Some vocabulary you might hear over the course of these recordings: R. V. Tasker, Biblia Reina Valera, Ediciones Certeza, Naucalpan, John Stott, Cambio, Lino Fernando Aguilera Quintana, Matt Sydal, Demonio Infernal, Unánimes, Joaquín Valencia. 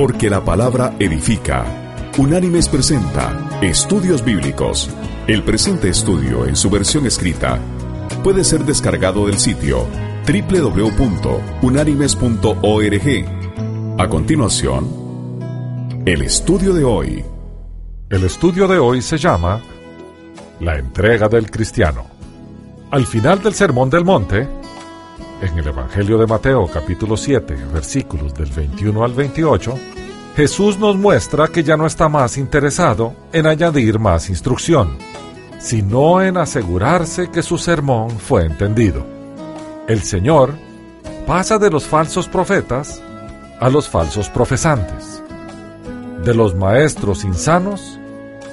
porque la palabra edifica. Unánimes presenta Estudios Bíblicos. El presente estudio en su versión escrita puede ser descargado del sitio www.unánimes.org. A continuación, el estudio de hoy. El estudio de hoy se llama La entrega del cristiano. Al final del Sermón del Monte, en el Evangelio de Mateo, capítulo 7, versículos del 21 al 28, Jesús nos muestra que ya no está más interesado en añadir más instrucción, sino en asegurarse que su sermón fue entendido. El Señor pasa de los falsos profetas a los falsos profesantes, de los maestros insanos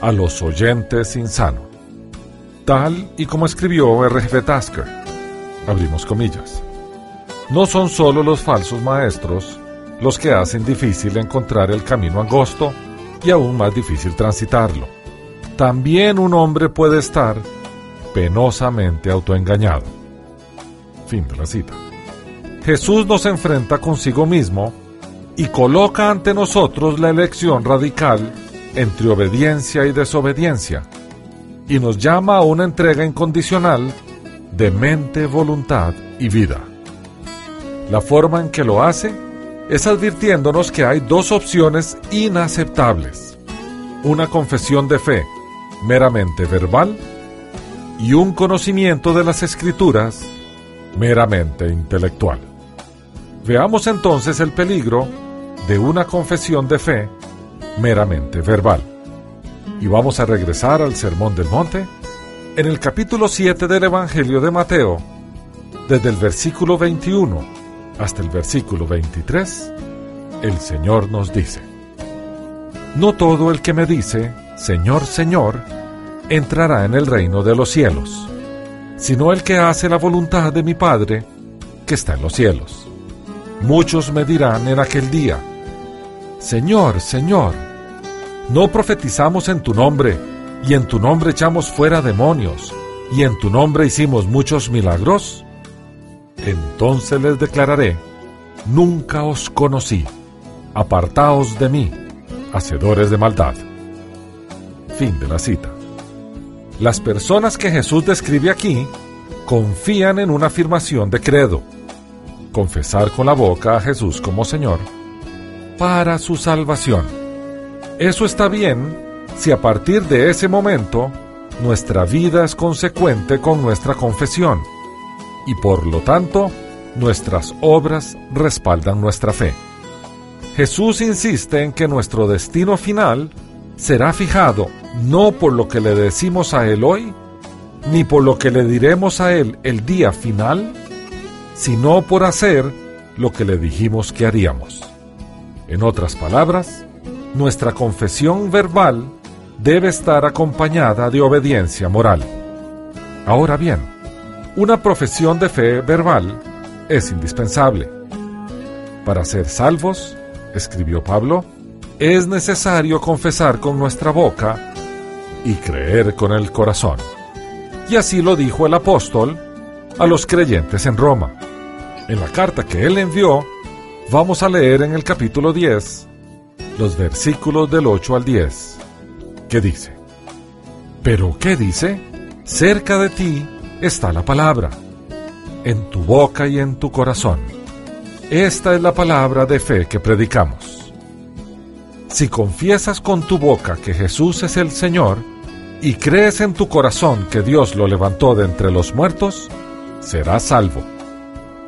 a los oyentes insanos, tal y como escribió R. V. Tasker, abrimos comillas. No son solo los falsos maestros los que hacen difícil encontrar el camino angosto y aún más difícil transitarlo. También un hombre puede estar penosamente autoengañado. Fin de la cita. Jesús nos enfrenta consigo mismo y coloca ante nosotros la elección radical entre obediencia y desobediencia, y nos llama a una entrega incondicional de mente, voluntad y vida. La forma en que lo hace es advirtiéndonos que hay dos opciones inaceptables: una confesión de fe meramente verbal y un conocimiento de las Escrituras meramente intelectual. Veamos entonces el peligro de una confesión de fe meramente verbal. Y vamos a regresar al Sermón del Monte en el capítulo 7 del Evangelio de Mateo, desde el versículo 21 hasta el versículo 23, el Señor nos dice: No todo el que me dice, Señor, Señor, entrará en el reino de los cielos, sino el que hace la voluntad de mi Padre, que está en los cielos. Muchos me dirán en aquel día: Señor, Señor, ¿no profetizamos en tu nombre, y en tu nombre echamos fuera demonios, y en tu nombre hicimos muchos milagros? Entonces les declararé: Nunca os conocí, apartaos de mí, hacedores de maldad. Fin de la cita. Las personas que Jesús describe aquí confían en una afirmación de credo: confesar con la boca a Jesús como Señor para su salvación. Eso está bien si a partir de ese momento nuestra vida es consecuente con nuestra confesión, y por lo tanto, nuestras obras respaldan nuestra fe. Jesús insiste en que nuestro destino final será fijado no por lo que le decimos a Él hoy, ni por lo que le diremos a Él el día final, sino por hacer lo que le dijimos que haríamos. En otras palabras, nuestra confesión verbal debe estar acompañada de obediencia moral. Ahora bien, una profesión de fe verbal es indispensable. Para ser salvos, escribió Pablo, es necesario confesar con nuestra boca y creer con el corazón. Y así lo dijo el apóstol a los creyentes en Roma. En la carta que él envió, vamos a leer en el capítulo 10, los versículos del 8 al 10, que dice: ¿Pero qué dice? Cerca de ti está la palabra, en tu boca y en tu corazón. Esta es la palabra de fe que predicamos. Si confiesas con tu boca que Jesús es el Señor y crees en tu corazón que Dios lo levantó de entre los muertos, serás salvo,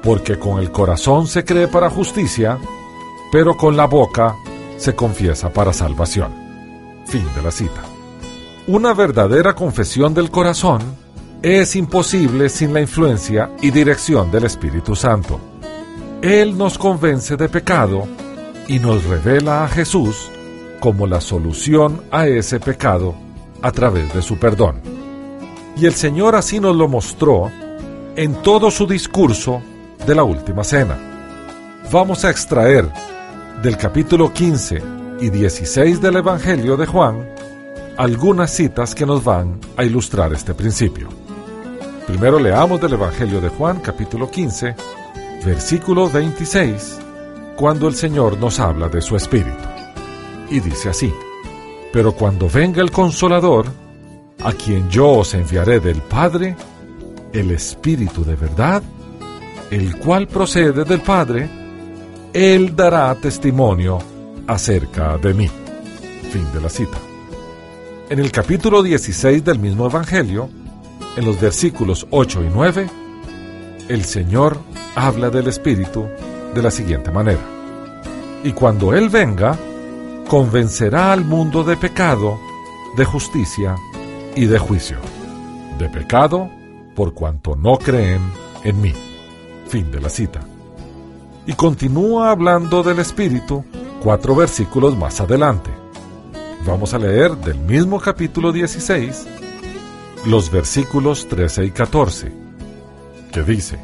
porque con el corazón se cree para justicia, pero con la boca se confiesa para salvación. Fin de la cita. Una verdadera confesión del corazón es imposible sin la influencia y dirección del Espíritu Santo. Él nos convence de pecado y nos revela a Jesús como la solución a ese pecado a través de su perdón. Y el Señor así nos lo mostró en todo su discurso de la Última Cena. Vamos a extraer del capítulo 15 y 16 del Evangelio de Juan algunas citas que nos van a ilustrar este principio. Primero leamos del Evangelio de Juan, capítulo 15, versículo 26, cuando el Señor nos habla de su Espíritu. Y dice así: pero cuando venga el Consolador, a quien yo os enviaré del Padre, el Espíritu de verdad, el cual procede del Padre, Él dará testimonio acerca de mí. Fin de la cita. En el capítulo 16 del mismo Evangelio, en los versículos 8 y 9, el Señor habla del Espíritu de la siguiente manera: y cuando Él venga, convencerá al mundo de pecado, de justicia y de juicio. De pecado, por cuanto no creen en mí. Fin de la cita. Y continúa hablando del Espíritu 4 versículos más adelante. Vamos a leer del mismo capítulo 16, los versículos 13 y 14, que dice: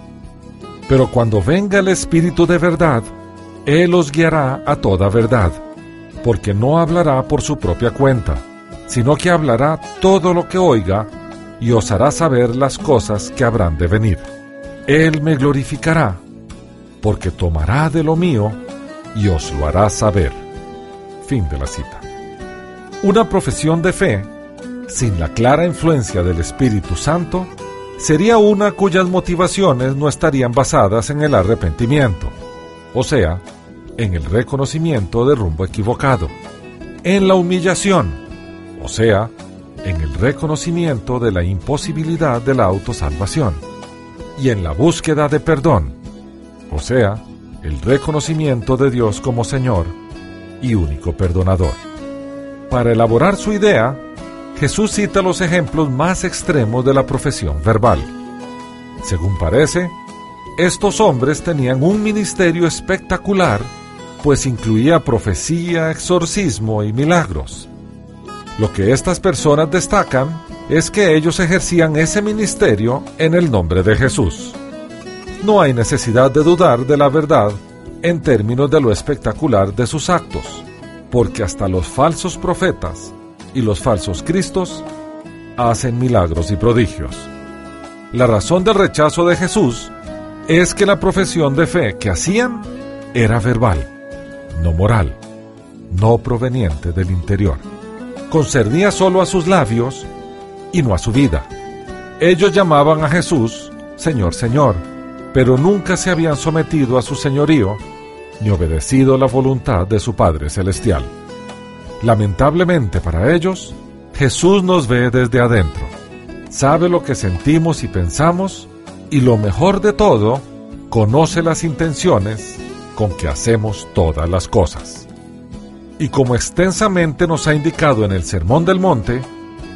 pero cuando venga el Espíritu de verdad, Él os guiará a toda verdad, porque no hablará por su propia cuenta, sino que hablará todo lo que oiga y os hará saber las cosas que habrán de venir. Él me glorificará, porque tomará de lo mío y os lo hará saber. Fin de la cita. Una profesión de fe sin la clara influencia del Espíritu Santo sería una cuyas motivaciones no estarían basadas en el arrepentimiento, o sea, en el reconocimiento del rumbo equivocado, en la humillación, o sea, en el reconocimiento de la imposibilidad de la autosalvación, y en la búsqueda de perdón, o sea, el reconocimiento de Dios como Señor y único perdonador. Para elaborar su idea, Jesús cita los ejemplos más extremos de la profesión verbal. Según parece, estos hombres tenían un ministerio espectacular, pues incluía profecía, exorcismo y milagros. Lo que estas personas destacan es que ellos ejercían ese ministerio en el nombre de Jesús. No hay necesidad de dudar de la verdad en términos de lo espectacular de sus actos, porque hasta los falsos profetas y los falsos cristos hacen milagros y prodigios. La razón del rechazo de Jesús es que la profesión de fe que hacían era verbal, no moral, no proveniente del interior. Concernía solo a sus labios y no a su vida. Ellos llamaban a Jesús Señor, Señor, pero nunca se habían sometido a su señorío ni obedecido la voluntad de su Padre Celestial. Lamentablemente para ellos, Jesús nos ve desde adentro, sabe lo que sentimos y pensamos, y lo mejor de todo, conoce las intenciones con que hacemos todas las cosas. Y como extensamente nos ha indicado en el Sermón del Monte,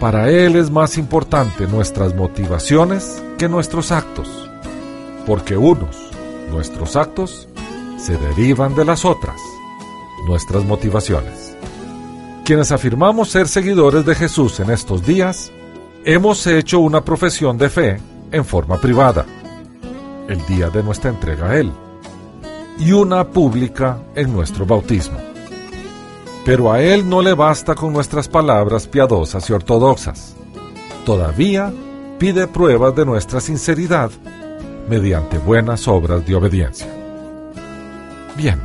para Él es más importante nuestras motivaciones que nuestros actos, porque unos, nuestros actos, se derivan de las otras, nuestras motivaciones. Quienes afirmamos ser seguidores de Jesús en estos días, hemos hecho una profesión de fe en forma privada, el día de nuestra entrega a Él, y una pública en nuestro bautismo. Pero a Él no le basta con nuestras palabras piadosas y ortodoxas. Todavía pide pruebas de nuestra sinceridad mediante buenas obras de obediencia. Bien,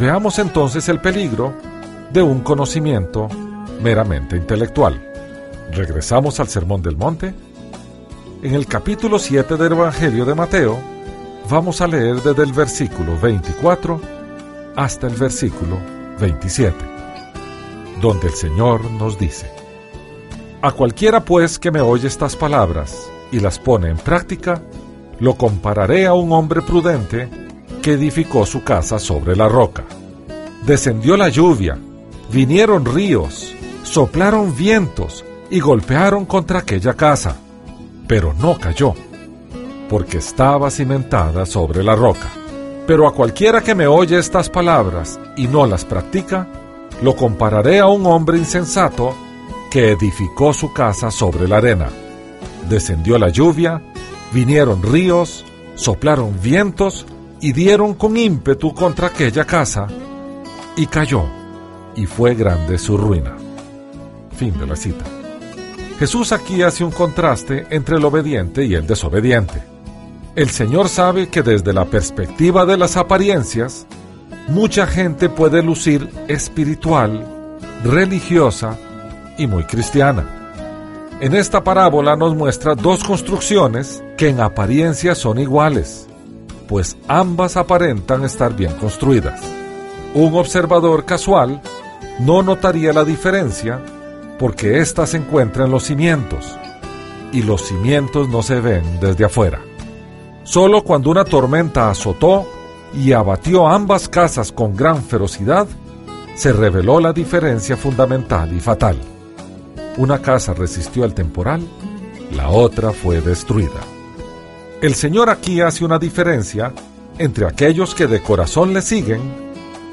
veamos entonces el peligro de un conocimiento meramente intelectual. Regresamos al Sermón del Monte. En el capítulo 7 del Evangelio de Mateo, vamos a leer desde el versículo 24 hasta el versículo 27. Donde el Señor nos dice: a cualquiera pues que me oye estas palabras y las pone en práctica, lo compararé a un hombre prudente que edificó su casa sobre la roca. Descendió la lluvia, vinieron ríos, soplaron vientos y golpearon contra aquella casa, pero no cayó, porque estaba cimentada sobre la roca. Pero a cualquiera que me oye estas palabras y no las practica, lo compararé a un hombre insensato que edificó su casa sobre la arena. Descendió la lluvia, vinieron ríos, soplaron vientos y dieron con ímpetu contra aquella casa, y cayó, y fue grande su ruina. Fin de la cita. Jesús aquí hace un contraste entre el obediente y el desobediente. El Señor sabe que desde la perspectiva de las apariencias, mucha gente puede lucir espiritual, religiosa y muy cristiana. En esta parábola nos muestra dos construcciones que en apariencia son iguales, pues ambas aparentan estar bien construidas. Un observador casual no notaría la diferencia porque ésta se encuentra en los cimientos, y los cimientos no se ven desde afuera. Solo cuando una tormenta azotó y abatió ambas casas con gran ferocidad, se reveló la diferencia fundamental y fatal. Una casa resistió el temporal, la otra fue destruida. El Señor aquí hace una diferencia entre aquellos que de corazón le siguen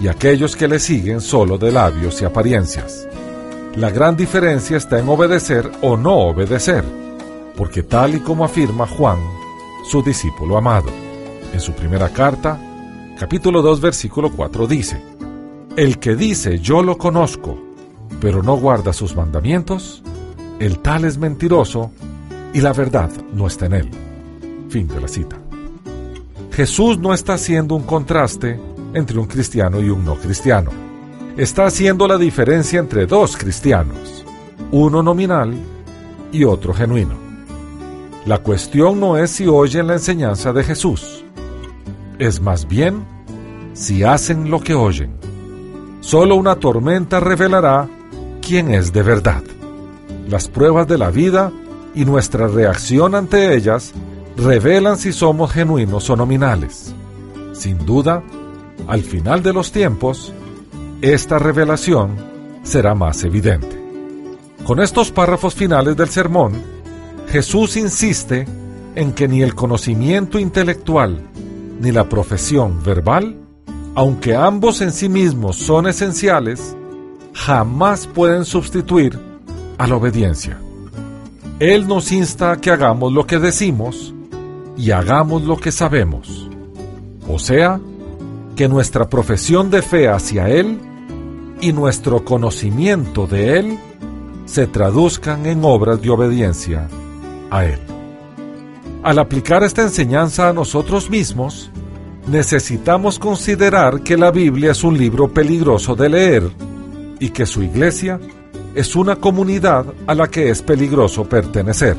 y aquellos que le siguen solo de labios y apariencias. La gran diferencia está en obedecer o no obedecer, porque tal y como afirma Juan, su discípulo amado, en su primera carta, capítulo 2, versículo 4 dice: el que dice yo lo conozco, pero no guarda sus mandamientos, el tal es mentiroso, y la verdad no está en él. Fin de la cita. Jesús no está haciendo un contraste entre un cristiano y un no cristiano. Está haciendo la diferencia entre dos cristianos, uno nominal y otro genuino. La cuestión no es si oyen la enseñanza de Jesús, es más bien si hacen lo que oyen. Solo una tormenta revelará quién es de verdad. Las pruebas de la vida y nuestra reacción ante ellas revelan si somos genuinos o nominales. Sin duda, al final de los tiempos, esta revelación será más evidente. Con estos párrafos finales del sermón, Jesús insiste en que ni el conocimiento intelectual ni la profesión verbal, aunque ambos en sí mismos son esenciales, jamás pueden sustituir a la obediencia. Él nos insta a que hagamos lo que decimos y hagamos lo que sabemos. O sea, que nuestra profesión de fe hacia Él y nuestro conocimiento de Él se traduzcan en obras de obediencia a Él. Al aplicar esta enseñanza a nosotros mismos, necesitamos considerar que la Biblia es un libro peligroso de leer y que su iglesia es una comunidad a la que es peligroso pertenecer.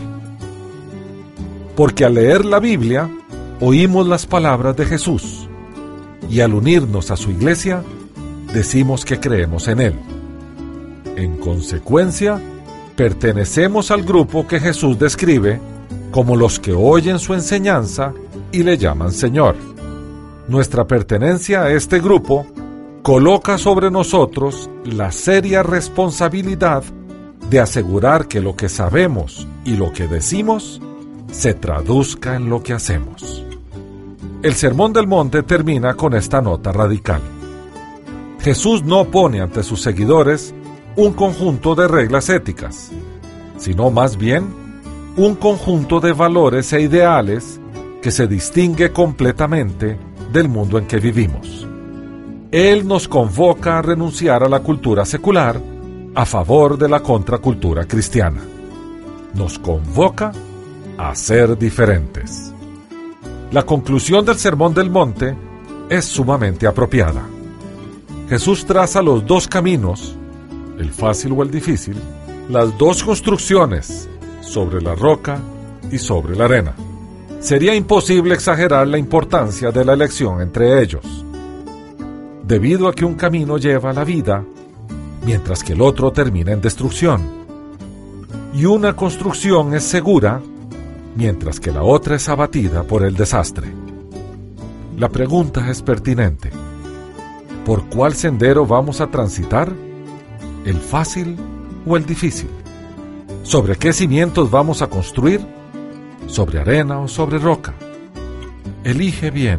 Porque al leer la Biblia, oímos las palabras de Jesús y al unirnos a su iglesia, decimos que creemos en Él. En consecuencia, pertenecemos al grupo que Jesús describe como los que oyen su enseñanza y le llaman Señor. Nuestra pertenencia a este grupo coloca sobre nosotros la seria responsabilidad de asegurar que lo que sabemos y lo que decimos se traduzca en lo que hacemos. El Sermón del Monte termina con esta nota radical. Jesús no pone ante sus seguidores un conjunto de reglas éticas, sino más bien un conjunto de valores e ideales que se distingue completamente del mundo en que vivimos. Él nos convoca a renunciar a la cultura secular a favor de la contracultura cristiana. Nos convoca a ser diferentes. La conclusión del Sermón del Monte es sumamente apropiada. Jesús traza los dos caminos, el fácil o el difícil, las dos construcciones, sobre la roca y sobre la arena. Sería imposible exagerar la importancia de la elección entre ellos, debido a que un camino lleva a la vida, mientras que el otro termina en destrucción, y una construcción es segura, mientras que la otra es abatida por el desastre. La pregunta es pertinente: ¿por cuál sendero vamos a transitar? ¿El fácil o el difícil? ¿Sobre qué cimientos vamos a construir? ¿Sobre arena o sobre roca? Elige bien,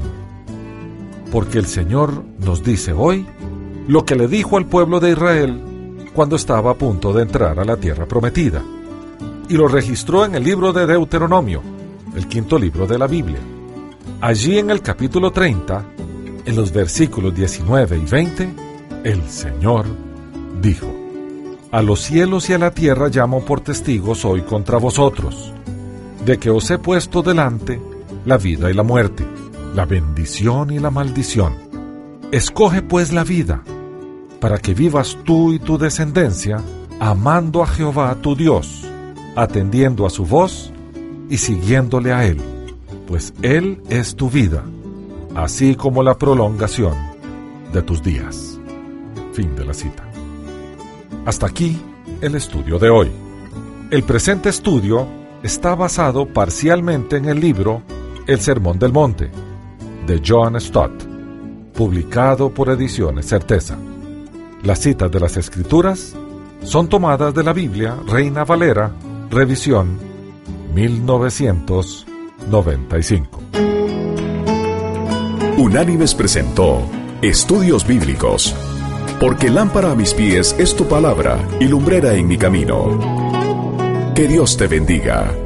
porque el Señor nos dice hoy lo que le dijo al pueblo de Israel cuando estaba a punto de entrar a la tierra prometida, y lo registró en el libro de Deuteronomio, el quinto libro de la Biblia. Allí en el capítulo 30, en los versículos 19 y 20, el Señor dijo: a los cielos y a la tierra llamo por testigos hoy contra vosotros, de que os he puesto delante la vida y la muerte, la bendición y la maldición. Escoge pues la vida, para que vivas tú y tu descendencia, amando a Jehová tu Dios, atendiendo a su voz y siguiéndole a Él, pues Él es tu vida, así como la prolongación de tus días. Fin de la cita. Hasta aquí el estudio de hoy. El presente estudio está basado parcialmente en el libro El Sermón del Monte, de John Stott, publicado por Ediciones Certeza. Las citas de las Escrituras son tomadas de la Biblia Reina Valera, revisión 1995. Unánimes presentó Estudios Bíblicos, porque lámpara a mis pies es tu palabra y lumbrera en mi camino. Que Dios te bendiga.